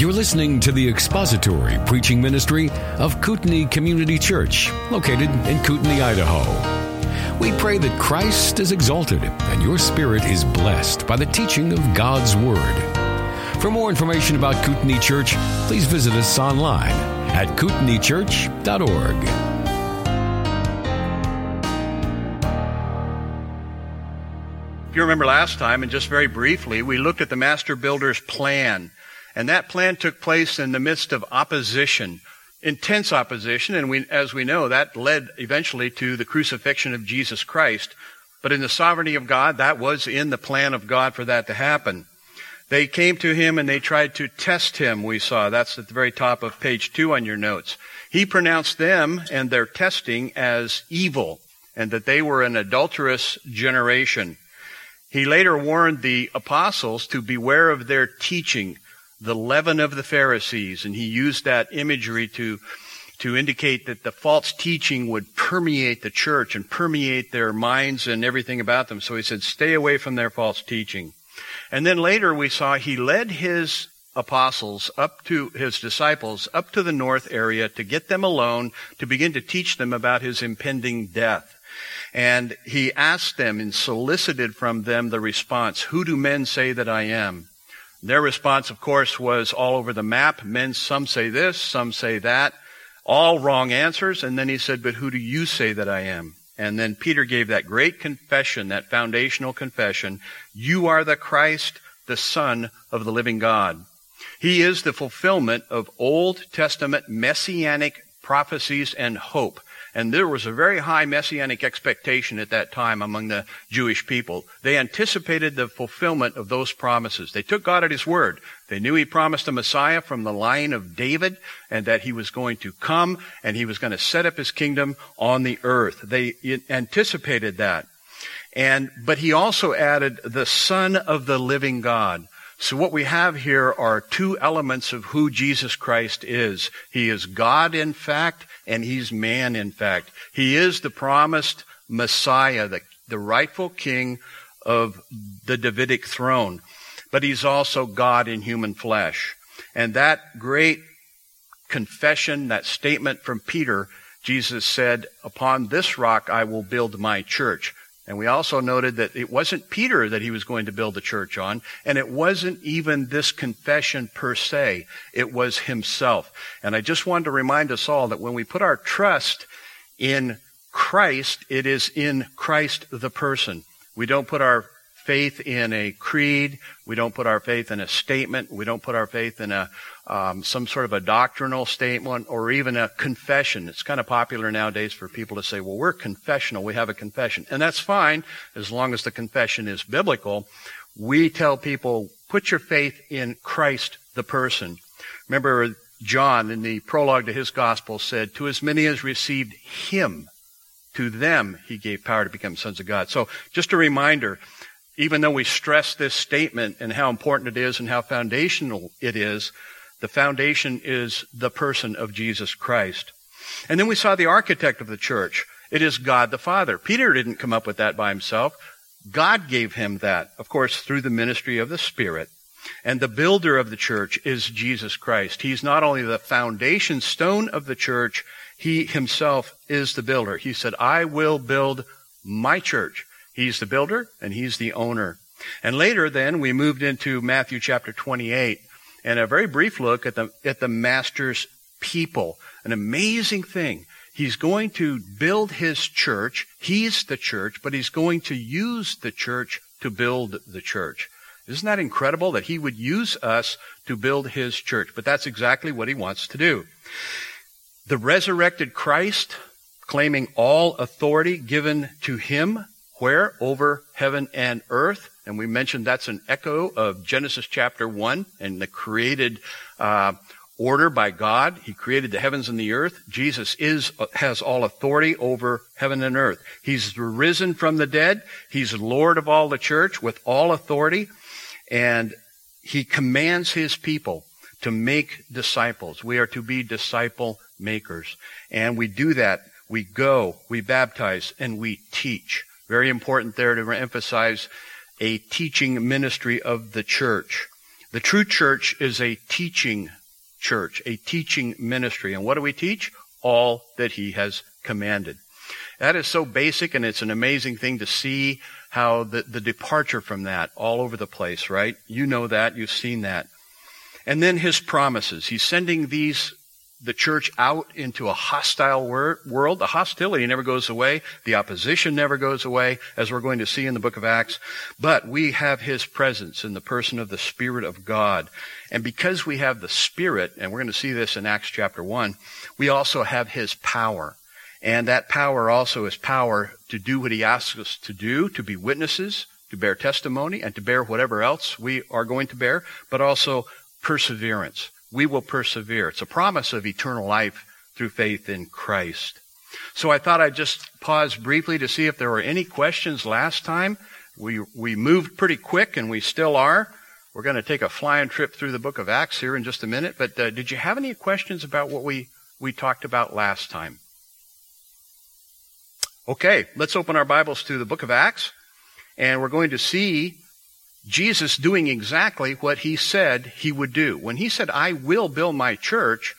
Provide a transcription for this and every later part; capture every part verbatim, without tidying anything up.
You're listening to the expository preaching ministry of Kootenai Community Church, located in Kootenai, Idaho. We pray that Christ is exalted and your spirit is blessed by the teaching of God's Word. For more information about Kootenai Church, please visit us online at kootenai church dot org. If you remember last time, and just very briefly, we looked at the master builder's plan. And that plan took place in the midst of opposition, intense opposition. And we, as we know, that led eventually to the crucifixion of Jesus Christ. But in the sovereignty of God, that was in the plan of God for that to happen. They came to him and they tried to test him, we saw. That's at the very top of page two on your notes. He pronounced them and their testing as evil, and that they were an adulterous generation. He later warned the apostles to beware of their teaching, the leaven of the Pharisees, and he used that imagery to, to indicate that the false teaching would permeate the church and permeate their minds and everything about them. So he said, stay away from their false teaching. And then later we saw he led his apostles up to his disciples up to the north area to get them alone, to begin to teach them about his impending death. And he asked them and solicited from them the response, who do men say that I am? Their response, of course, was all over the map. Men, some say this, some say that, all wrong answers. And then he said, but who do you say that I am? And then Peter gave that great confession, that foundational confession, you are the Christ, the Son of the living God. He is the fulfillment of Old Testament messianic prophecies and hope. And there was a very high messianic expectation at that time among the Jewish people. They anticipated the fulfillment of those promises. They took God at his word. They knew he promised a Messiah from the line of David and that he was going to come and he was going to set up his kingdom on the earth. They anticipated that. And, but he also added the Son of the living God. So what we have here are two elements of who Jesus Christ is. He is God in fact, and he's man in fact. He is the promised Messiah, the, the rightful king of the Davidic throne. But he's also God in human flesh. And that great confession, that statement from Peter, Jesus said, upon this rock I will build my church. And we also noted that it wasn't Peter that he was going to build the church on, and it wasn't even this confession per se. It was himself. And I just wanted to remind us all that when we put our trust in Christ, it is in Christ the person. We don't put our faith in a creed. We don't put our faith in a statement. We don't put our faith in a um, some sort of a doctrinal statement or even a confession. It's kind of popular nowadays for people to say, well, we're confessional. We have a confession. And that's fine as long as the confession is biblical. We tell people, put your faith in Christ the person. Remember, John in the prologue to his gospel said, to as many as received him, to them he gave power to become sons of God. So just a reminder, even though we stress this statement and how important it is and how foundational it is, the foundation is the person of Jesus Christ. And then we saw the architect of the church. It is God the Father. Peter didn't come up with that by himself. God gave him that, of course, through the ministry of the Spirit. And the builder of the church is Jesus Christ. He's not only the foundation stone of the church, he himself is the builder. He said, I will build my church. He's the builder and he's the owner. And later then we moved into Matthew chapter twenty-eight. And a very brief look at the at the master's people. An amazing thing. He's going to build his church. He's the church, but he's going to use the church to build the church. Isn't that incredible that he would use us to build his church? But that's exactly what he wants to do. The resurrected Christ, claiming all authority given to him, where? Over heaven and earth. And we mentioned that's an echo of Genesis chapter one and the created uh, order by God. He created the heavens and the earth. Jesus is has all authority over heaven and earth. He's risen from the dead. He's Lord of all the church with all authority. And he commands his people to make disciples. We are to be disciple makers. And we do that. We go, we baptize, and we teach. Very important there to emphasize a teaching ministry of the church. The true church is a teaching church, a teaching ministry. And what do we teach? All that he has commanded. That is so basic, and it's an amazing thing to see how the, the departure from that all over the place, right? You know that. You've seen that. And then his promises. He's sending these, the church, out into a hostile wor- world. The hostility never goes away. The opposition never goes away, as we're going to see in the book of Acts. But we have his presence in the person of the Spirit of God. And because we have the Spirit, and we're going to see this in Acts chapter one, we also have his power. And that power also is power to do what he asks us to do, to be witnesses, to bear testimony, and to bear whatever else we are going to bear, but also perseverance. We will persevere. It's a promise of eternal life through faith in Christ. So I thought I'd just pause briefly to see if there were any questions last time. We we moved pretty quick, and we still are. We're going to take a flying trip through the book of Acts here in just a minute. But uh, did you have any questions about what we, we talked about last time? Okay, let's open our Bibles to the book of Acts, and we're going to see Jesus doing exactly what he said he would do. When he said, I will build my church,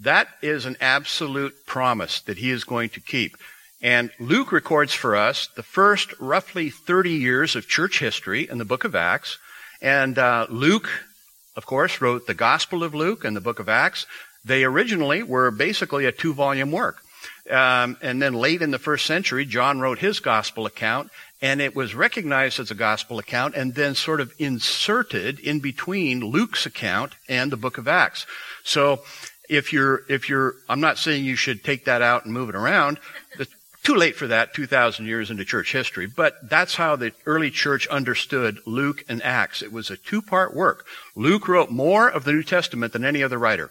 that is an absolute promise that he is going to keep. And Luke records for us the first roughly thirty years of church history in the book of Acts. And uh, Luke, of course, wrote the Gospel of Luke and the book of Acts. They originally were basically a two-volume work. Um, and then late in the first century, John wrote his gospel account, and it was recognized as a gospel account and then sort of inserted in between Luke's account and the book of Acts. So if you're, if you're, I'm not saying you should take that out and move it around. It's too late for that, two thousand years into church history. But that's how the early church understood Luke and Acts. It was a two-part work. Luke wrote more of the New Testament than any other writer.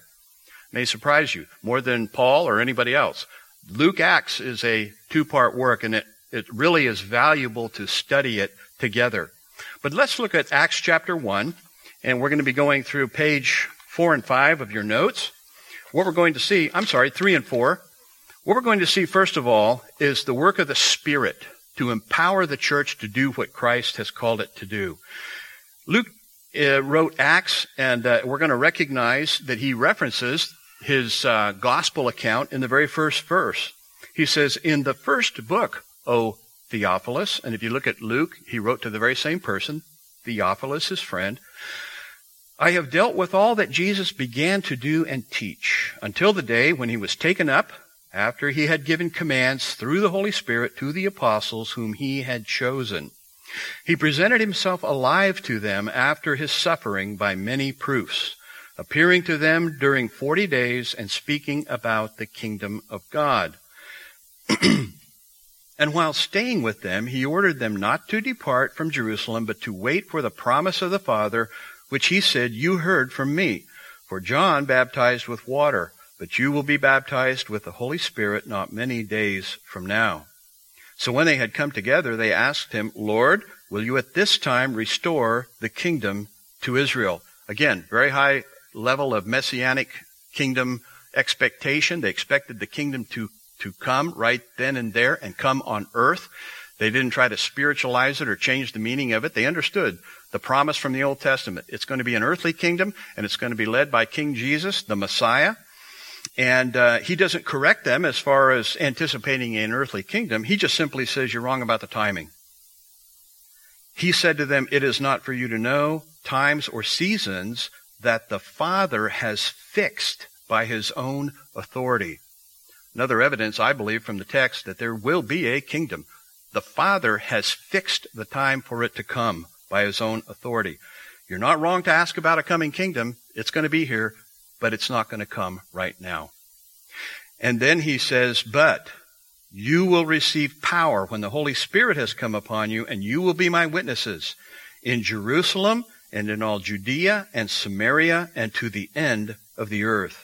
May surprise you, more than Paul or anybody else. Luke Acts is a two-part work, and it, it really is valuable to study it together. But let's look at Acts chapter one, and we're going to be going through page four and five of your notes. What we're going to see, I'm sorry, three and four. What we're going to see, first of all, is the work of the Spirit to empower the church to do what Christ has called it to do. Luke uh, wrote Acts, and uh, we're going to recognize that he references his uh, gospel account in the very first verse. He says, in the first book, O Theophilus, and if you look at Luke, he wrote to the very same person, Theophilus, his friend, I have dealt with all that Jesus began to do and teach until the day when he was taken up after he had given commands through the Holy Spirit to the apostles whom he had chosen. He presented himself alive to them after his suffering by many proofs, appearing to them during forty days and speaking about the kingdom of God. And while staying with them, he ordered them not to depart from Jerusalem, but to wait for the promise of the Father, which he said, you heard from me. For John baptized with water, but you will be baptized with the Holy Spirit not many days from now. So when they had come together, they asked him, Lord, will you at this time restore the kingdom to Israel? Again, very high level of messianic kingdom expectation. They expected the kingdom to, to come right then and there and come on earth. They didn't try to spiritualize it or change the meaning of it. They understood the promise from the Old Testament. It's going to be an earthly kingdom, and it's going to be led by King Jesus, the Messiah. And uh, he doesn't correct them as far as anticipating an earthly kingdom. He just simply says, you're wrong about the timing. He said to them, it is not for you to know times or seasons that the Father has fixed by his own authority. Another evidence, I believe, from the text that there will be a kingdom. The Father has fixed the time for it to come by his own authority. You're not wrong to ask about a coming kingdom. It's going to be here, but it's not going to come right now. And then he says, but you will receive power when the Holy Spirit has come upon you, and you will be my witnesses in Jerusalem and in all Judea and Samaria and to the end of the earth.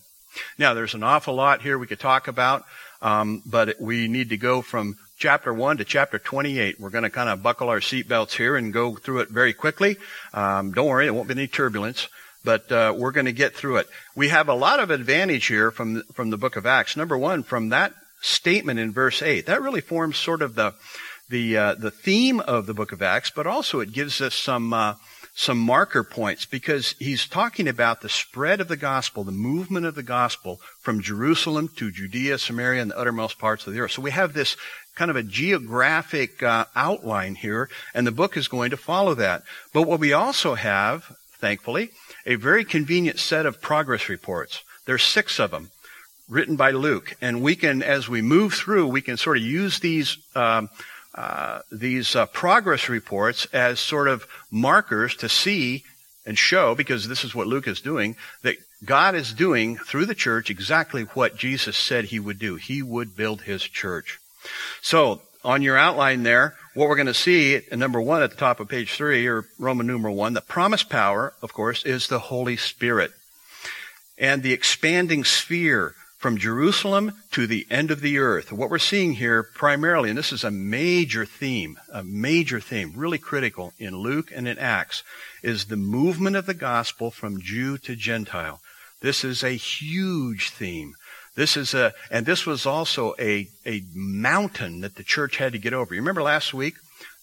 Now, there's an awful lot here we could talk about, um, but we need to go from chapter one to chapter twenty-eight. We're going to kind of buckle our seatbelts here and go through it very quickly. Um, don't worry, there won't be any turbulence, but uh, we're going to get through it. We have a lot of advantage here from, from the book of Acts. Number one, from that statement in verse eight, that really forms sort of the the uh, the theme of the book of Acts, but also it gives us some uh, some marker points, because he's talking about the spread of the gospel, the movement of the gospel from Jerusalem to Judea, Samaria, and the uttermost parts of the earth. So we have this kind of a geographic uh, outline here, and the book is going to follow that. But what we also have, thankfully, a very convenient set of progress reports. There's six of them, written by Luke, and we can, as we move through, we can sort of use these um, uh, these uh, progress reports as sort of markers to see and show, because this is what Luke is doing, that God is doing through the church exactly what Jesus said he would do. He would build his church. So on your outline there, what we're going to see, number one at the top of page three, or Roman numeral one, the promised power, of course, is the Holy Spirit, and the expanding sphere from Jerusalem to the end of the earth. What we're seeing here primarily, and this is a major theme, a major theme, really critical in Luke and in Acts, is the movement of the gospel from Jew to Gentile. This is a huge theme. This is a, and this was also a, a mountain that the church had to get over. You remember last week,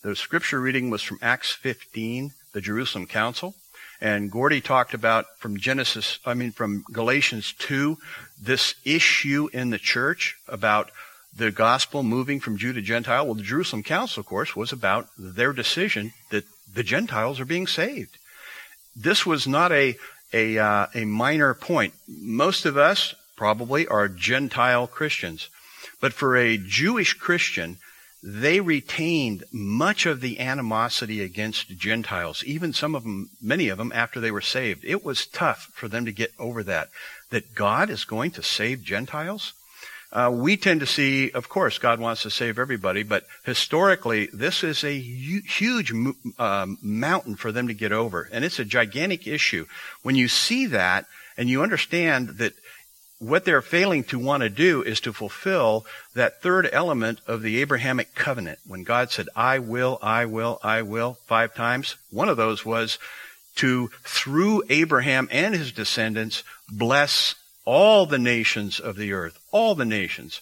the scripture reading was from Acts fifteen, the Jerusalem Council. And Gordy talked about from Genesis, I mean, from Galatians two, this issue in the church about the gospel moving from Jew to Gentile. Well, the Jerusalem Council, of course, was about their decision that the Gentiles are being saved. This was not a a, uh, a minor point. Most of us probably are Gentile Christians, but for a Jewish Christian, they retained much of the animosity against Gentiles, even some of them, many of them, after they were saved. It was tough for them to get over that, that God is going to save Gentiles. Uh, we tend to see, of course, God wants to save everybody, but historically, this is a hu- huge um, mountain for them to get over, and it's a gigantic issue. When you see that and you understand that what they're failing to want to do is to fulfill that third element of the Abrahamic covenant. When God said, I will, I will, I will, five times, one of those was to, through Abraham and his descendants, bless all the nations of the earth, all the nations.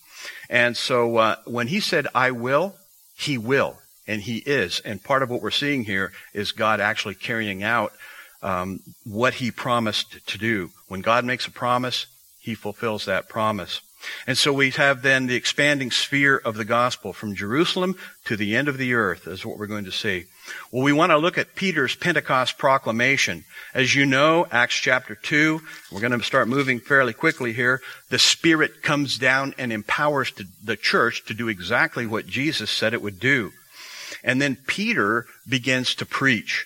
And so uh, when he said, I will, he will, and he is. And part of what we're seeing here is God actually carrying out um, what he promised to do. When God makes a promise, he fulfills that promise. And so we have then the expanding sphere of the gospel from Jerusalem to the end of the earth is what we're going to see. Well, we want to look at Peter's Pentecost proclamation. As you know, Acts chapter two, we're going to start moving fairly quickly here. The Spirit comes down and empowers the church to do exactly what Jesus said it would do. And then Peter begins to preach.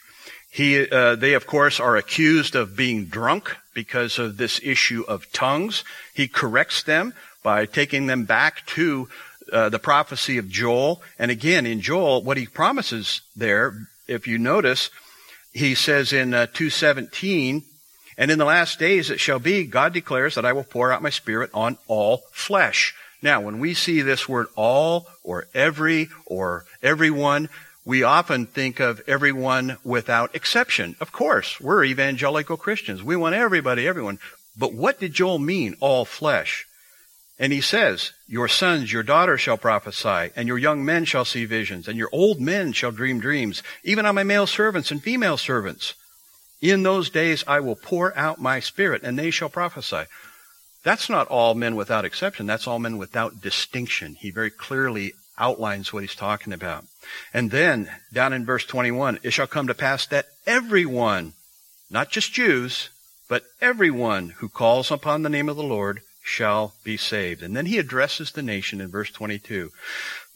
He, uh, they, of course, are accused of being drunk because of this issue of tongues. He corrects them by taking them back to uh, the prophecy of Joel. And again, in Joel, what he promises there, if you notice, he says in uh, two seventeen, and in the last days it shall be, God declares, that I will pour out my Spirit on all flesh. Now, when we see this word all or every or everyone, we often think of everyone without exception. Of course, we're evangelical Christians. We want everybody, everyone. But what did Joel mean, all flesh? And he says, your sons, your daughters shall prophesy, and your young men shall see visions, and your old men shall dream dreams, even on my male servants and female servants. In those days I will pour out my Spirit, and they shall prophesy. That's not all men without exception. That's all men without distinction. He very clearly outlines what he's talking about. And then, down in verse twenty-one, it shall come to pass that everyone, not just Jews, but everyone who calls upon the name of the Lord shall be saved. And then he addresses the nation in verse twenty-two.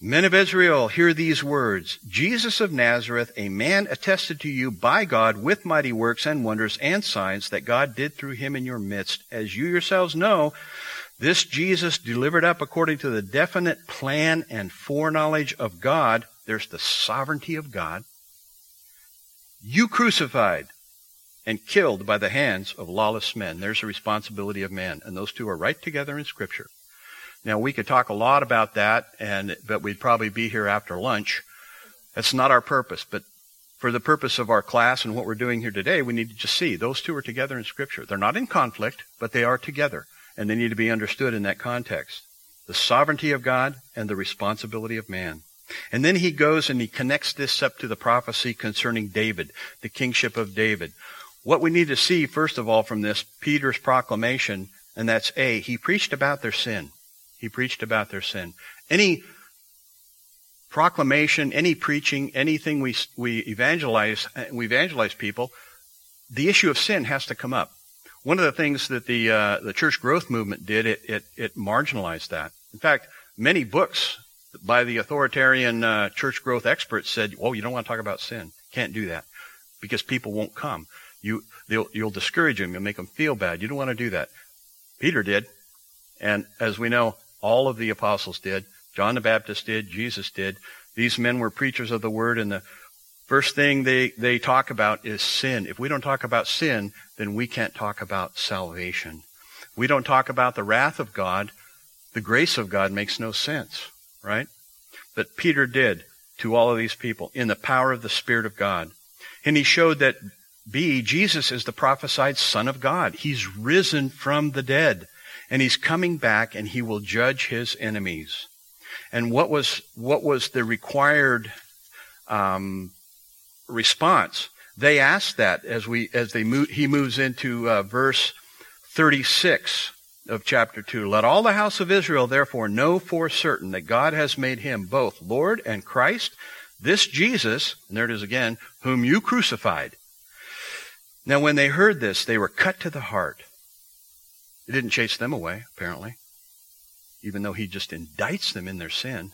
Men of Israel, hear these words. Jesus of Nazareth, a man attested to you by God with mighty works and wonders and signs that God did through him in your midst, as you yourselves know. This Jesus delivered up according to the definite plan and foreknowledge of God. There's the sovereignty of God. you crucified and killed by the hands of lawless men. There's the responsibility of man. And those two are right together in Scripture. Now, we could talk a lot about that, and but we'd probably be here after lunch. That's not our purpose. But for the purpose of our class and what we're doing here today, we need to just see those two are together in Scripture. They're not in conflict, but they are together, and they need to be understood in that context. The sovereignty of God and the responsibility of man. And then he goes and he connects this up to the prophecy concerning David, the kingship of David. What we need to see, first of all, from this, Peter's proclamation, and that's A, he preached about their sin. He preached about their sin. Any proclamation, any preaching, anything we we evangelize, we evangelize people, the issue of sin has to come up. One of the things that the uh, the church growth movement did, it, it it marginalized that. In fact, many books by the authoritarian uh, church growth experts said, "Well, you don't want to talk about sin. Can't do that because people won't come. You they'll, you'll discourage them. You'll make them feel bad. You don't want to do that." Peter did, and as we know, all of the apostles did. John the Baptist did. Jesus did. These men were preachers of the word, and the first thing they, they talk about is sin. If we don't talk about sin, then we can't talk about salvation. We don't talk about the wrath of God. The grace of God makes no sense, right? But Peter did to all of these people in the power of the Spirit of God. And he showed that, B, Jesus is the prophesied Son of God. He's risen from the dead, and he's coming back, and he will judge his enemies. And what was what was the required um response? They asked that as we as they move, he moves into uh, verse thirty-six of chapter two. Let all the house of Israel therefore know for certain that God has made him both Lord and Christ, this Jesus, and there it is again, whom you crucified. Now when they heard this, they were cut to the heart. It didn't chase them away, apparently, even though he just indicts them in their sin.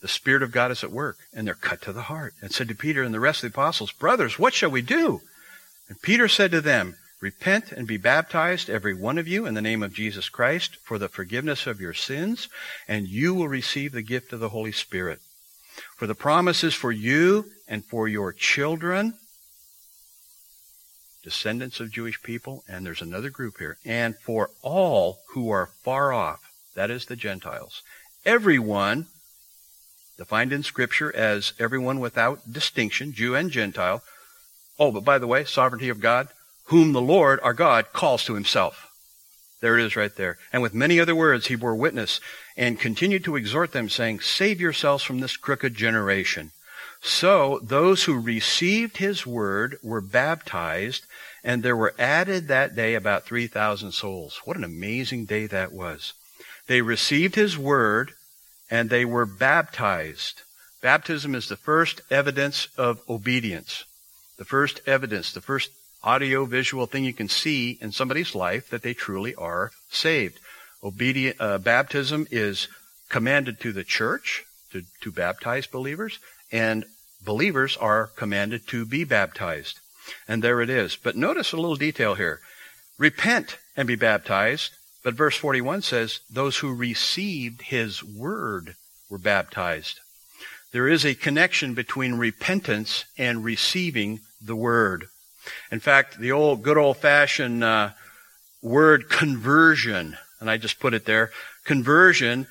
The Spirit of God is at work, and they're cut to the heart. And said to Peter and the rest of the apostles, brothers, what shall we do? And Peter said to them, repent and be baptized, every one of you, in the name of Jesus Christ, for the forgiveness of your sins, and you will receive the gift of the Holy Spirit. For the promise is for you and for your children, descendants of Jewish people, and there's another group here, and for all who are far off, that is the Gentiles. Everyone, defined in Scripture as everyone without distinction, Jew and Gentile. Oh, but by the way, sovereignty of God, whom the Lord, our God, calls to himself. There it is right there. And with many other words, he bore witness and continued to exhort them, saying, save yourselves from this crooked generation. So those who received his word were baptized, and there were added that day about three thousand souls. What an amazing day that was. They received his word, and they were baptized. Baptism is the first evidence of obedience, the first evidence, the first audio-visual thing you can see in somebody's life that they truly are saved. Obedient, uh, baptism is commanded to the church to, to baptize believers, and believers are commanded to be baptized. And there it is. But notice a little detail here. Repent and be baptized. But verse forty-one says, those who received his word were baptized. There is a connection between repentance and receiving the word. In fact, the old, good old-fashioned uh, word conversion, and I just put it there, conversion,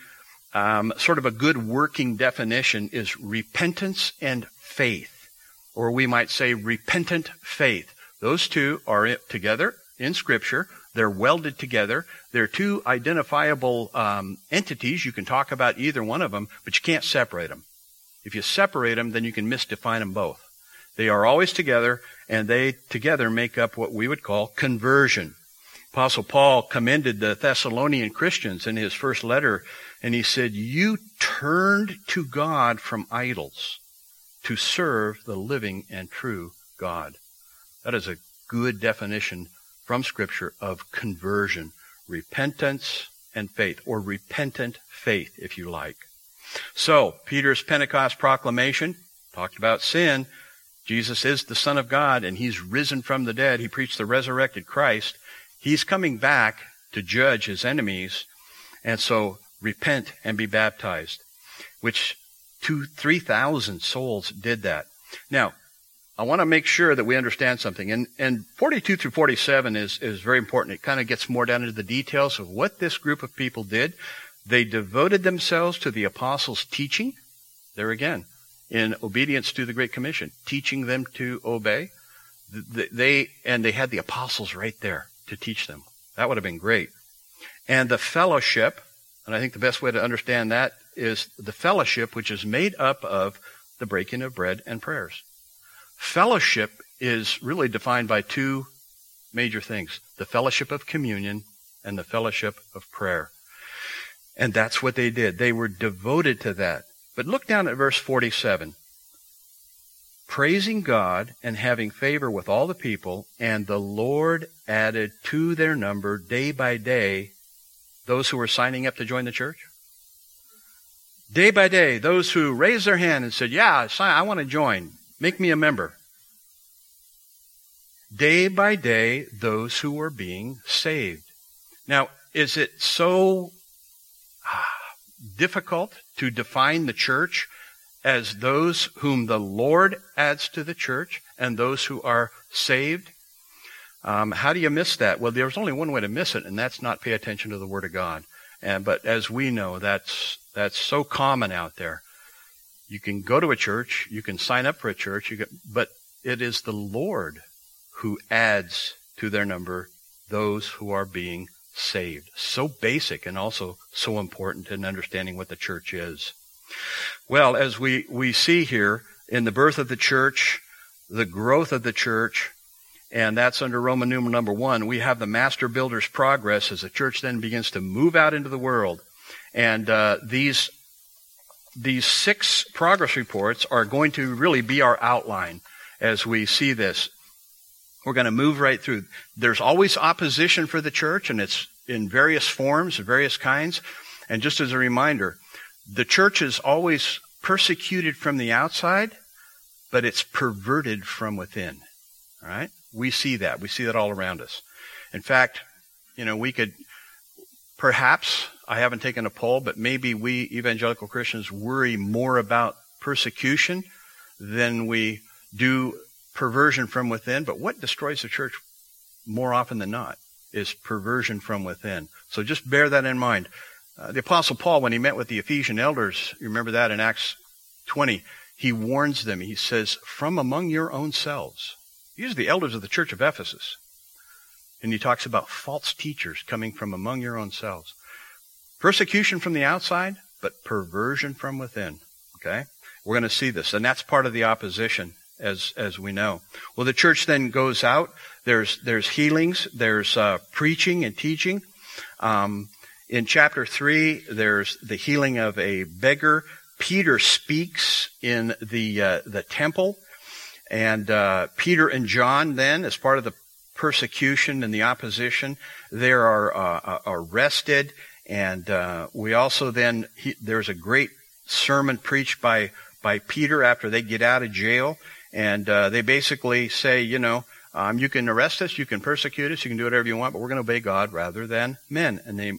um, sort of a good working definition, is repentance and faith, or we might say repentant faith. Those two are together in Scripture. They're welded together. They're two identifiable um, entities. You can talk about either one of them, but you can't separate them. If you separate them, then you can misdefine them both. They are always together, and they together make up what we would call conversion. Apostle Paul commended the Thessalonian Christians in his first letter, and he said, you turned to God from idols to serve the living and true God. That is a good definition from Scripture of conversion, repentance and faith, or repentant faith, if you like. So, Peter's Pentecost proclamation talked about sin. Jesus is the Son of God, and he's risen from the dead. He preached the resurrected Christ. He's coming back to judge his enemies, and so repent and be baptized, which two, three thousand souls did that. Now, I want to make sure that we understand something. And, and forty-two through forty-seven is, is very important. It kind of gets more down into the details of what this group of people did. They devoted themselves to the apostles' teaching. There again, in obedience to the Great Commission, teaching them to obey. They, and they had the apostles right there to teach them. That would have been great. And the fellowship, and I think the best way to understand that is the fellowship, which is made up of the breaking of bread and prayers. Fellowship is really defined by two major things, the fellowship of communion and the fellowship of prayer. And that's what they did. They were devoted to that. But look down at verse forty-seven. Praising God and having favor with all the people, and the Lord added to their number day by day those who were signing up to join the church. Day by day, those who raised their hand and said, yeah, I want to join. Make me a member. Day by day, those who were being saved. Now, is it so difficult to define the church as those whom the Lord adds to the church and those who are saved? Um, how do you miss that? Well, there's only one way to miss it, and that's not pay attention to the Word of God. And but as we know, that's that's so common out there. You can go to a church, you can sign up for a church, you can, but it is the Lord who adds to their number those who are being saved. Saved. So basic and also so important in understanding what the church is. Well, as we, we see here in the birth of the church, the growth of the church, and that's under Roman numeral number one, we have the master builder's progress as the church then begins to move out into the world. And uh, these, these six progress reports are going to really be our outline as we see this. We're going to move right through. There's always opposition for the church, and it's in various forms, various kinds. And just as a reminder, the church is always persecuted from the outside, but it's perverted from within. All right? We see that. We see that all around us. In fact, you know, we could perhaps, I haven't taken a poll, but maybe we evangelical Christians worry more about persecution than we do perversion from within. But what destroys the church more often than not is perversion from within. So just bear that in mind. Uh, the Apostle Paul, when he met with the Ephesian elders, you remember that in Acts twenty, he warns them. He says, from among your own selves. These are the elders of the church of Ephesus. And he talks about false teachers coming from among your own selves. Persecution from the outside, but perversion from within. Okay? We're going to see this. And that's part of the opposition. As, as we know. Well, the church then goes out. There's, there's healings. There's, uh, preaching and teaching. Um, in chapter three, there's the healing of a beggar. Peter speaks in the, uh, the temple. And, uh, Peter and John then, as part of the persecution and the opposition, they are, uh, arrested. And, uh, we also then, he, there's a great sermon preached by, by Peter after they get out of jail. And uh, they basically say, you know, um, you can arrest us, you can persecute us, you can do whatever you want, but we're going to obey God rather than men. And they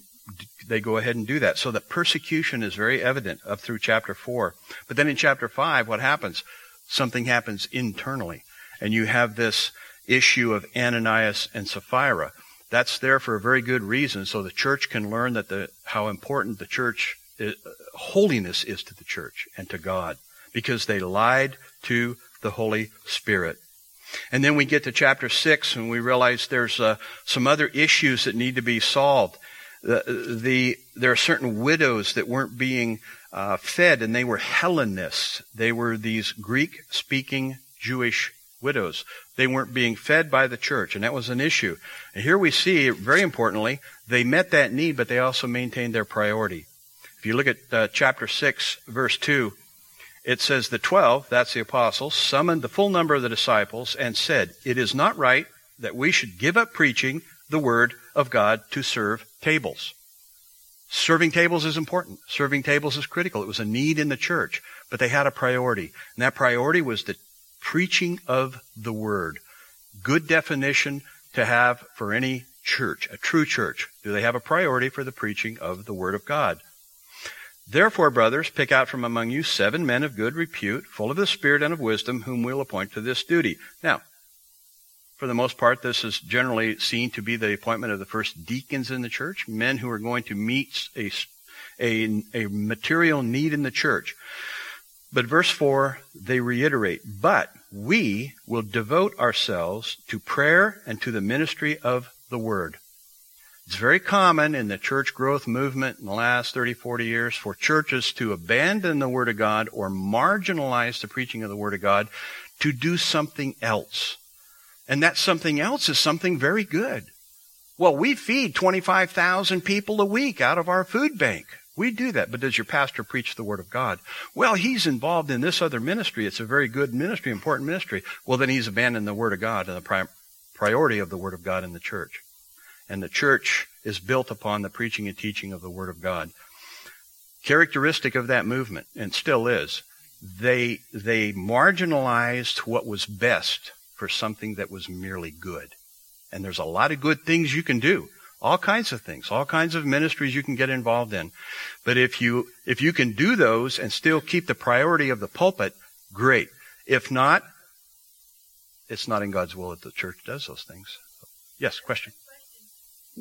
they go ahead and do that. So the persecution is very evident up through chapter four. But then in chapter five, what happens? Something happens internally. And you have this issue of Ananias and Sapphira. That's there for a very good reason. So the church can learn that the how important the church, is, holiness is to the church and to God. Because they lied to the Holy Spirit. And then we get to chapter six and we realize there's uh, some other issues that need to be solved. The, the there are certain widows that weren't being uh, fed, and they were Hellenists. They were these Greek-speaking Jewish widows. They weren't being fed by the church, and that was an issue. And here we see, very importantly, they met that need, but they also maintained their priority. If you look at uh, chapter six, verse two, it says the twelve, that's the apostles, summoned the full number of the disciples and said, it is not right that we should give up preaching the word of God to serve tables. Serving tables is important. Serving tables is critical. It was a need in the church, but they had a priority. And that priority was the preaching of the word. Good definition to have for any church, a true church. Do they have a priority for the preaching of the word of God? Therefore, brothers, pick out from among you seven men of good repute, full of the Spirit and of wisdom, whom we'll appoint to this duty. Now, for the most part, this is generally seen to be the appointment of the first deacons in the church, men who are going to meet a, a, a material need in the church. But verse four, they reiterate, but we will devote ourselves to prayer and to the ministry of the word. It's very common in the church growth movement in the last thirty, forty years for churches to abandon the Word of God or marginalize the preaching of the Word of God to do something else. And that something else is something very good. Well, we feed twenty-five thousand people a week out of our food bank. We do that. But does your pastor preach the Word of God? Well, he's involved in this other ministry. It's a very good ministry, important ministry. Well, then he's abandoned the Word of God and the pri- priority of the Word of God in the church. And the church is built upon the preaching and teaching of the Word of God. Characteristic of that movement, and still is, they they marginalized what was best for something that was merely good. And there's a lot of good things you can do, all kinds of things, all kinds of ministries you can get involved in. But if you if you can do those and still keep the priority of the pulpit, great. If not, it's not in God's will that the church does those things. Yes, question.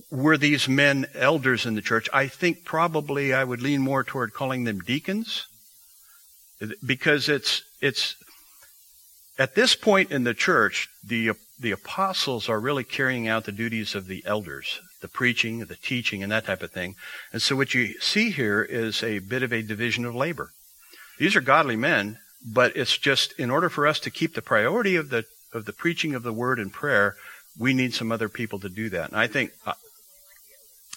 Were these men elders in the church? I think probably I would lean more toward calling them deacons, because it's it's at this point in the church, the the apostles are really carrying out the duties of the elders, the preaching, the teaching, and that type of thing. And so what you see here is a bit of a division of labor. These are godly men, but it's just in order for us to keep the priority of the of the preaching of the word and prayer, we need some other people to do that. And I think,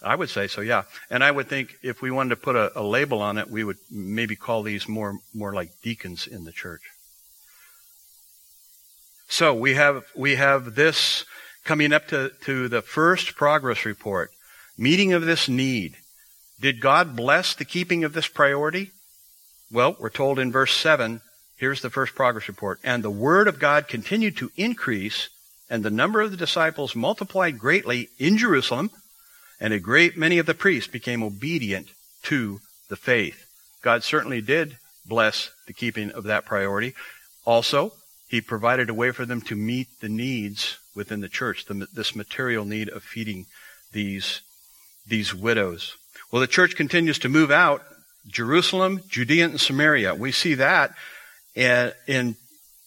I would say so, yeah. And I would think if we wanted to put a, a label on it, we would maybe call these more more like deacons in the church. So we have we have this coming up to, to the first progress report, meeting of this need. Did God bless the keeping of this priority? Well, we're told in verse seven, here's the first progress report. And the word of God continued to increase, and the number of the disciples multiplied greatly in Jerusalem, and a great many of the priests became obedient to the faith. God certainly did bless the keeping of that priority. Also, he provided a way for them to meet the needs within the church, the, this material need of feeding these, these widows. Well, the church continues to move out, Jerusalem, Judea, and Samaria. We see that in, in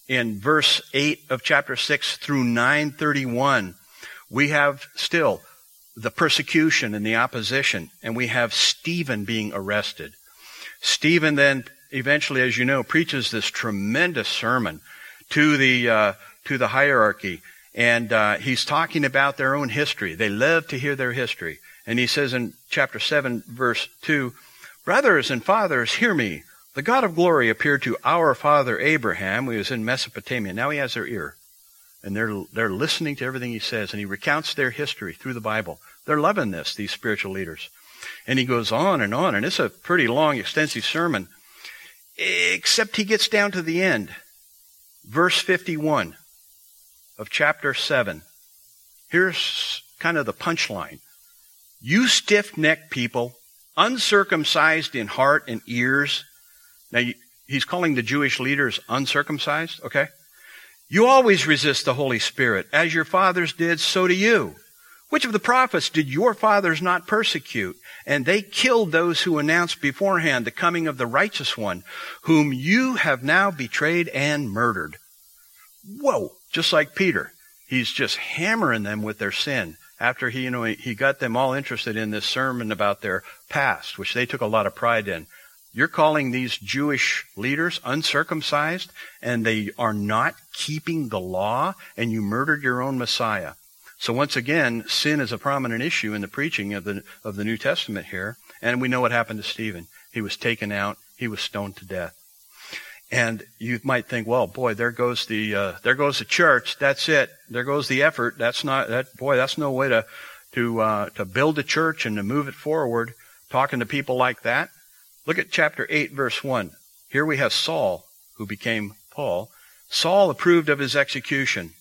In verse eight of chapter six through nine thirty-one, we have still the persecution and the opposition, and we have Stephen being arrested. Stephen then eventually, as you know, preaches this tremendous sermon to the uh, to the hierarchy, and uh, he's talking about their own history. They love to hear their history. And he says in chapter seven, verse two, "Brothers and fathers, hear me. The God of glory appeared to our father Abraham, who was in Mesopotamia." Now he has their ear, and they're they're listening to everything he says, and he recounts their history through the Bible. They're loving this, these spiritual leaders. And he goes on and on, and it's a pretty long, extensive sermon, except he gets down to the end, verse fifty-one of chapter seven. Here's kind of the punchline. "You stiff-necked people, uncircumcised in heart and ears." Now, he's calling the Jewish leaders uncircumcised, okay? "You always resist the Holy Spirit. As your fathers did, so do you. Which of the prophets did your fathers not persecute? And they killed those who announced beforehand the coming of the righteous one, whom you have now betrayed and murdered." Whoa, just like Peter. He's just hammering them with their sin after he, you know, he got them all interested in this sermon about their past, which they took a lot of pride in. You're calling these Jewish leaders uncircumcised, and they are not keeping the law, and you murdered your own Messiah. So once again, sin is a prominent issue in the preaching of the of the New Testament here, and we know what happened to Stephen. He was taken out. He was stoned to death. And you might think, well, boy, there goes the uh, there goes the church. That's it. There goes the effort. That's not that boy. That's no way to to uh, to build a church and to move it forward. Talking to people like that. Look at chapter eight, verse one. Here we have Saul, who became Paul. "Saul approved of his execution.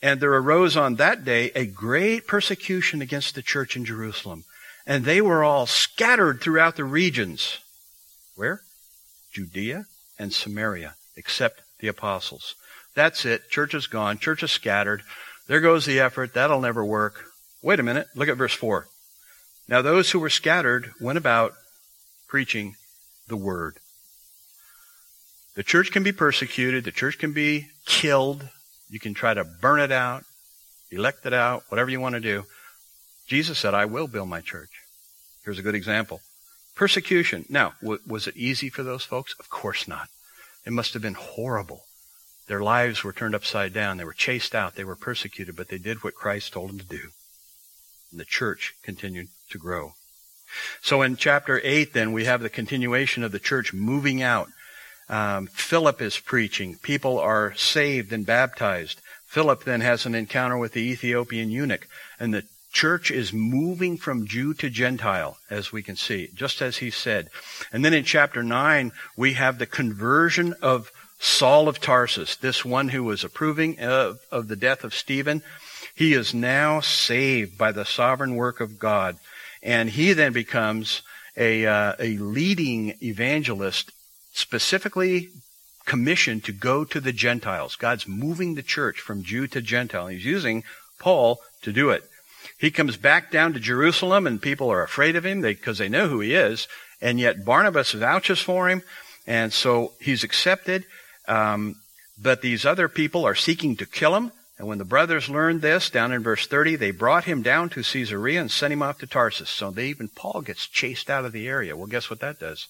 And there arose on that day a great persecution against the church in Jerusalem. And they were all scattered throughout the regions Where? Judea and Samaria, except the apostles. That's it. Church is gone. Church is scattered. There goes the effort. That'll never work. Wait a minute. Look at verse four. Now those who were scattered went about preaching the word. The church can be persecuted. The church can be killed. You can try to burn it out, elect it out, whatever you want to do. Jesus said, I will build my church. Here's a good example. Persecution. Now, w- was it easy for those folks? Of course not. It must have been horrible. Their lives were turned upside down. They were chased out. They were persecuted, but they did what Christ told them to do. And the church continued to grow. So in chapter eight, then, we have the continuation of the church moving out. Um, Philip is preaching. People are saved and baptized. Philip then has an encounter with the Ethiopian eunuch, and the church is moving from Jew to Gentile, as we can see, just as he said. And then in chapter nine, we have the conversion of Saul of Tarsus, this one who was approving of, of the death of Stephen. He is now saved by the sovereign work of God, and he then becomes a uh, a leading evangelist, specifically commissioned to go to the Gentiles. God's moving the church from Jew to Gentile. He's using Paul to do it. He comes back down to Jerusalem, and people are afraid of him because they, they know who he is, and yet Barnabas vouches for him, and so he's accepted. Um, but these other people are seeking to kill him, and when the brothers learned this, down in verse thirty, they brought him down to Caesarea and sent him off to Tarsus. So they, even Paul gets chased out of the area. Well, guess what that does?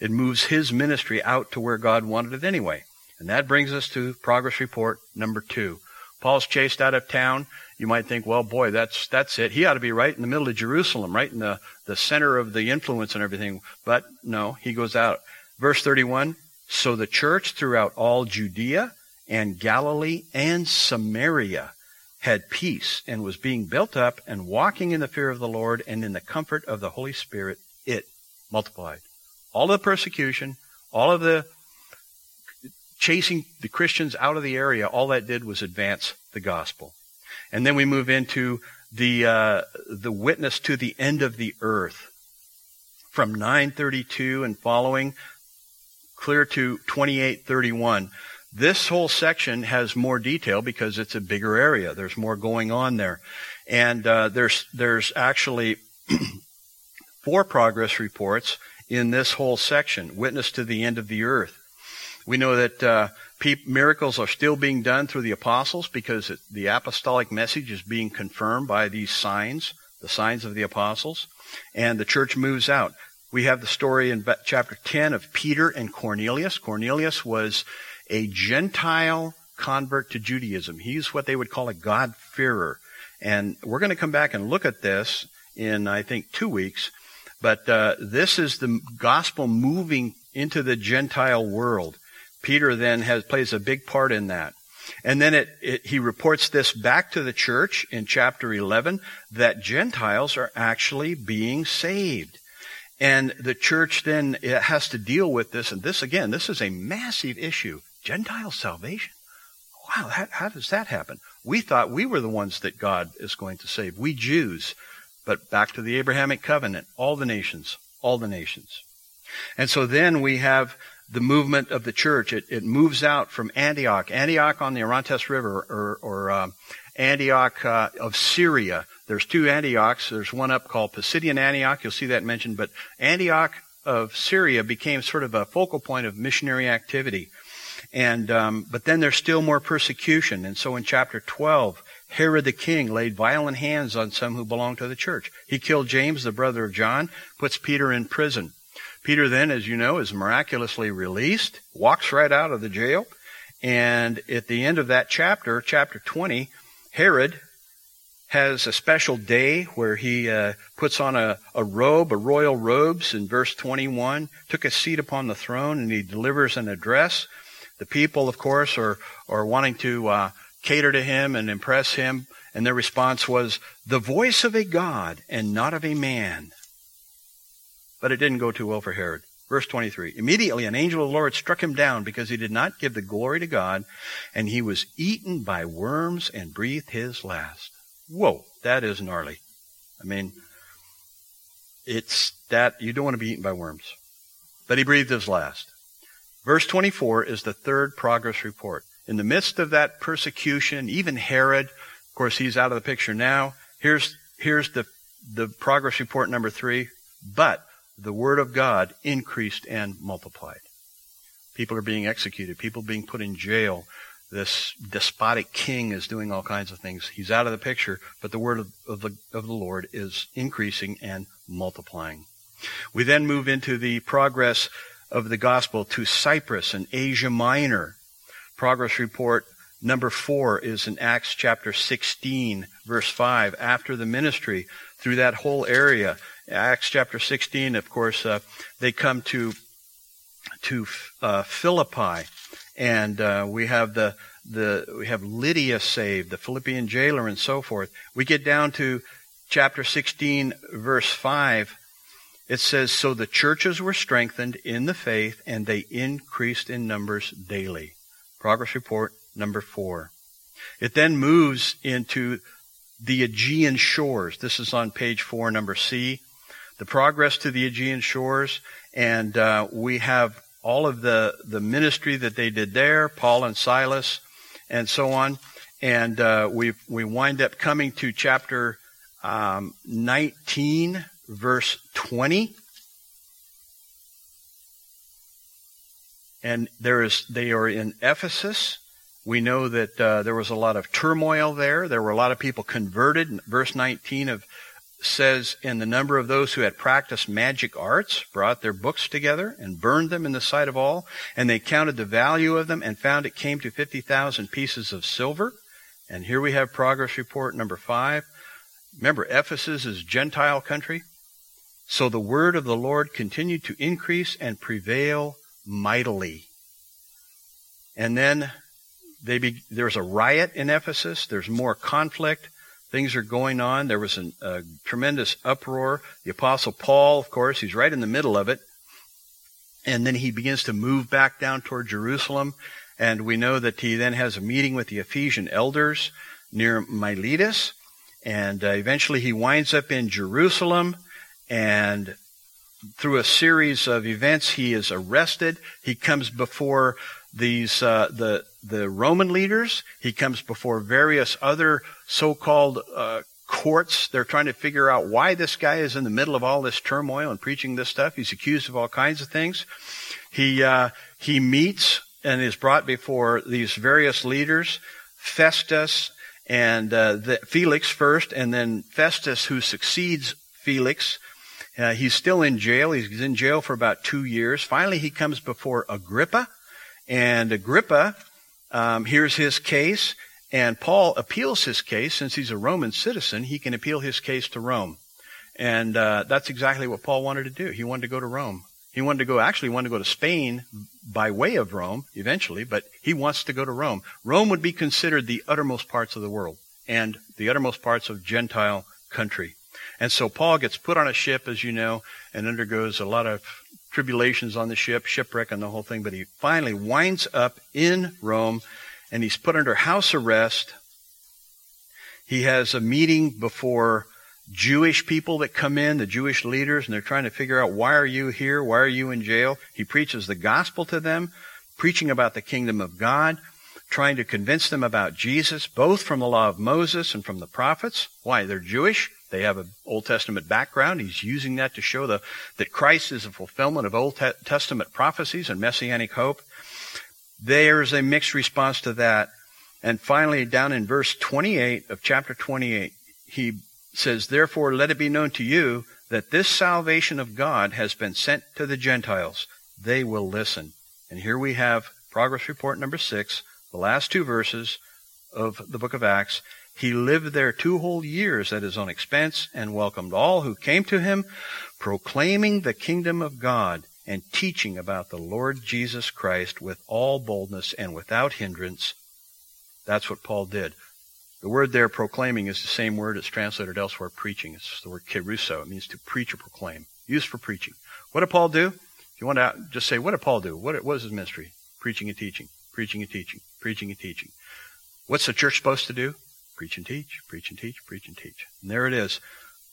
It moves his ministry out to where God wanted it anyway. And that brings us to progress report number two. Paul's chased out of town. You might think, well, boy, that's that's it. He ought to be right in the middle of Jerusalem, right in the, the center of the influence and everything. But no, he goes out. Verse thirty-one, so the church throughout all Judea and Galilee and Samaria had peace and was being built up and walking in the fear of the Lord and in the comfort of the Holy Spirit, it multiplied. All of the persecution, all of the chasing the Christians out of the area, all that did was advance the gospel. And then we move into the uh, the witness to the end of the earth. From nine thirty-two and following, clear to twenty-eight thirty-one. This whole section has more detail because it's a bigger area. There's more going on there. And uh, there's there's actually four progress reports in this whole section, witness to the end of the earth. We know that uh, pe- miracles are still being done through the apostles because it, the apostolic message is being confirmed by these signs, the signs of the apostles, and the church moves out. We have the story in be- chapter ten of Peter and Cornelius. Cornelius was a Gentile convert to Judaism. He's what they would call a God-fearer. And we're going to come back and look at this in, I think, two weeks. But uh, this is the gospel moving into the Gentile world. Peter then has plays a big part in that. And then it, it, he reports this back to the church in chapter eleven, that Gentiles are actually being saved. And the church then it has to deal with this. And this, again, this is a massive issue. Gentile salvation. Wow, how, how does that happen? We thought we were the ones that God is going to save. We Jews. But back to the Abrahamic covenant, all the nations, all the nations. And so then we have the movement of the church. It, it moves out from Antioch, Antioch on the Orontes River, or, or um, Antioch uh, of Syria. There's two Antiochs. There's one up called Pisidian Antioch. You'll see that mentioned. But Antioch of Syria became sort of a focal point of missionary activity. And um, but then there's still more persecution. And so in chapter twelve, Herod the king laid violent hands on some who belonged to the church. He killed James, the brother of John, puts Peter in prison. Peter then, as you know, is miraculously released, walks right out of the jail. And at the end of that chapter, chapter twenty, Herod has a special day where he uh, puts on a, a robe, a royal robes, in verse twenty-one, took a seat upon the throne, and he delivers an address. The people, of course, are, are wanting to... Uh, cater to him and impress him, and their response was, the voice of a God and not of a man. But it didn't go too well for Herod. Verse twenty-three, immediately an angel of the Lord struck him down because he did not give the glory to God, and he was eaten by worms and breathed his last. Whoa, that is gnarly. I mean, it's that, you don't want to be eaten by worms. but he breathed his last. Verse twenty-four is the third progress report. In the midst of that persecution, even Herod, of course, he's out of the picture now. Here's, here's the, the progress report number three. But the word of God increased and multiplied. People are being executed. People being put in jail. This despotic king is doing all kinds of things. He's out of the picture, but the word of, of, the, of the Lord is increasing and multiplying. We then move into the progress of the gospel to Cyprus and Asia Minor. Progress report number four is in Acts chapter sixteen, verse five. After the ministry, through that whole area, Acts chapter sixteen, of course, uh, they come to to uh, Philippi, and uh, we have the the we have Lydia saved, the Philippian jailer, and so forth. We get down to chapter sixteen, verse five. It says, "So the churches were strengthened in the faith, and they increased in numbers daily." Progress report number four. It then moves into the Aegean shores. This is on page four, number C. The progress to the Aegean shores, and uh, we have all of the, the ministry that they did there, Paul and Silas, and so on. And uh, we we wind up coming to chapter um, nineteen, verse twenty. And there is they are in Ephesus. We know that uh, there was a lot of turmoil there. There were a lot of people converted. Verse nineteen of says, "And the number of those who had practiced magic arts brought their books together and burned them in the sight of all. And they counted the value of them and found it came to fifty thousand pieces of silver." And here we have progress report number five. Remember, Ephesus is Gentile country. "So the word of the Lord continued to increase and prevail mightily." And then they be, there's a riot in Ephesus. There's more conflict. Things are going on. There was an, a tremendous uproar. The Apostle Paul, of course, he's right in the middle of it. And then he begins to move back down toward Jerusalem. And we know that he then has a meeting with the Ephesian elders near Miletus. And uh, eventually he winds up in Jerusalem. And through a series of events, he is arrested. He comes before these uh, the the Roman leaders. He comes before various other so-called uh, courts. They're trying to figure out why this guy is in the middle of all this turmoil and preaching this stuff. He's accused of all kinds of things. He uh, he meets and is brought before these various leaders, Festus and uh, the, Felix first, and then Festus, who succeeds Felix. Uh, he's still in jail. He's in jail for about two years. Finally, he comes before Agrippa. And Agrippa um, hears his case, and Paul appeals his case. Since he's a Roman citizen, he can appeal his case to Rome. And uh, that's exactly what Paul wanted to do. He wanted to go to Rome. He wanted to go, actually he wanted to go to Spain by way of Rome eventually, but he wants to go to Rome. Rome would be considered the uttermost parts of the world and the uttermost parts of Gentile country. And so Paul gets put on a ship, as you know, and undergoes a lot of tribulations on the ship, shipwreck and the whole thing, but he finally winds up in Rome, and he's put under house arrest. He has a meeting before Jewish people that come in, the Jewish leaders, and they're trying to figure out, why are you here? Why are you in jail? He preaches the gospel to them, preaching about the kingdom of God, trying to convince them about Jesus, both from the law of Moses and from the prophets. Why? They're Jewish. They have an Old Testament background. He's using that to show the, that Christ is a fulfillment of Old Te- Testament prophecies and messianic hope. There's a mixed response to that. And finally, down in verse twenty-eight of chapter twenty-eight, he says, "Therefore, let it be known to you that this salvation of God has been sent to the Gentiles. They will listen." And here we have progress report number six, the last two verses of the book of Acts. "He lived there two whole years at his own expense and welcomed all who came to him, proclaiming the kingdom of God and teaching about the Lord Jesus Christ with all boldness and without hindrance." That's what Paul did. The word there, proclaiming, is the same word that's translated elsewhere, preaching. It's the word kerusso. It means to preach or proclaim, used for preaching. What did Paul do? If you want to just say, what did Paul do? What was his ministry? Preaching and teaching, preaching and teaching, preaching and teaching. What's the church supposed to do? Preach and teach, preach and teach, preach and teach. And there it is.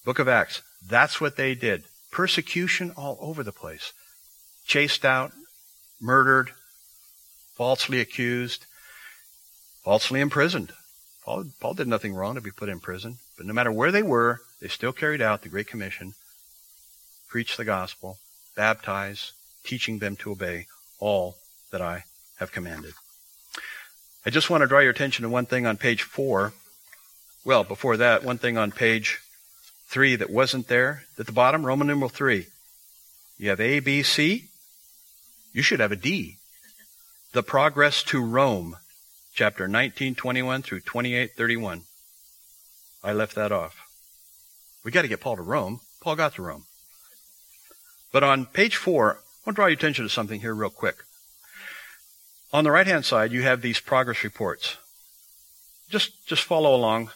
Book of Acts. That's what they did. Persecution all over the place. chased out, murdered, falsely accused, falsely imprisoned. Paul, Paul did nothing wrong to be put in prison. But no matter where they were, they still carried out the Great Commission, preach the gospel, baptize, teaching them to obey all that I have commanded. I just want to draw your attention to one thing on page four. Well, before that, one thing on page three that wasn't there. At the bottom, Roman numeral three. You have A, B, C. You should have a D. The Progress to Rome, chapter nineteen twenty-one through twenty-eight thirty-one. I left that off. We got to get Paul to Rome. Paul got to Rome. But on page four, I want to draw your attention to something here real quick. On the right-hand side, you have these progress reports. Just, just follow along.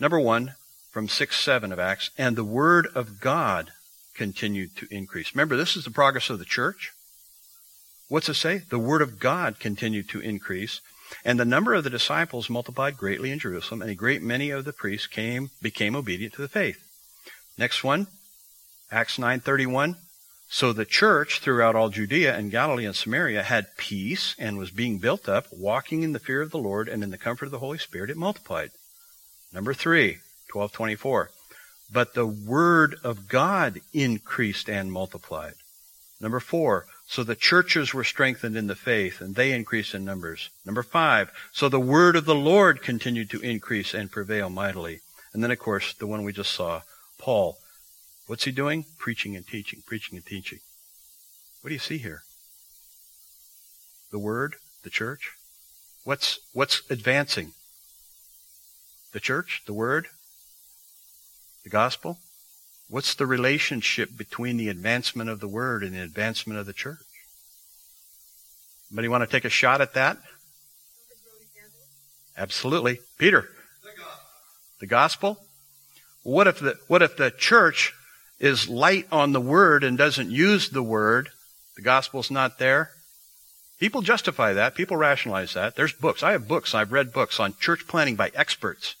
Number one, from six seven of Acts, and the word of God continued to increase. Remember, this is the progress of the church. What's it say? The word of God continued to increase, and the number of the disciples multiplied greatly in Jerusalem, and a great many of the priests came became obedient to the faith. Next one, Acts nine thirty-one. So the church throughout all Judea and Galilee and Samaria had peace and was being built up, walking in the fear of the Lord and in the comfort of the Holy Spirit. It multiplied. Number three, twelve twenty-four. But the word of God increased and multiplied. Number four, so the churches were strengthened in the faith and they increased in numbers. Number five, so the word of the Lord continued to increase and prevail mightily. And then, of course, the one we just saw, Paul. What's he doing? Preaching and teaching, preaching and teaching. What do you see here? The word, the church. What's, what's advancing? The church, the word, the gospel. What's the relationship between the advancement of the word and the advancement of the church? Anybody want to take a shot at that? Absolutely. Peter. The gospel. What if the, what if the church is light on the word and doesn't use the word? The gospel's not there. People justify that. People rationalize that. There's books. I have books. I've read books on church planting by experts.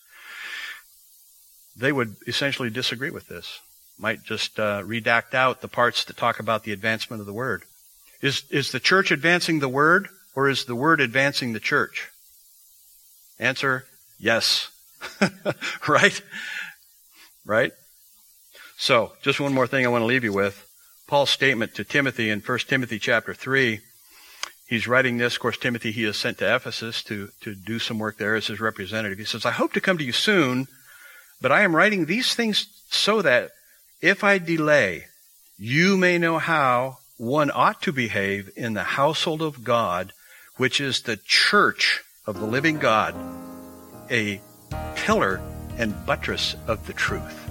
They would essentially disagree with this. Might just uh, redact out the parts that talk about the advancement of the word. Is, is the church advancing the word, or is the word advancing the church? Answer, yes. Right? Right? So, just one more thing I want to leave you with. Paul's statement to Timothy in First Timothy chapter three. He's writing this. Of course, Timothy, he is sent to Ephesus to, to do some work there as his representative. He says, I hope to come to you soon, but I am writing these things so that if I delay, you may know how one ought to behave in the household of God, which is the church of the living God, a pillar and buttress of the truth.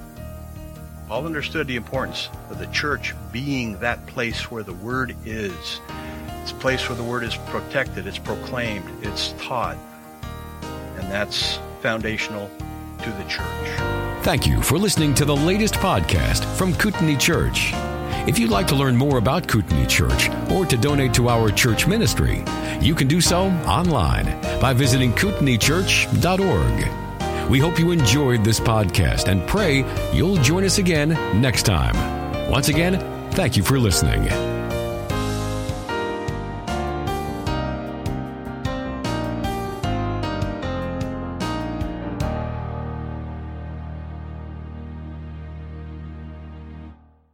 Paul understood the importance of the church being that place where the word is. It's a place where the word is protected, it's proclaimed, it's taught, and that's foundational to the church. Thank you for listening to the latest podcast from Kootenai Church. If you'd like to learn more about Kootenai Church or to donate to our church ministry, you can do so online by visiting kootenai church dot org. We hope you enjoyed this podcast and pray you'll join us again next time. Once again, thank you for listening.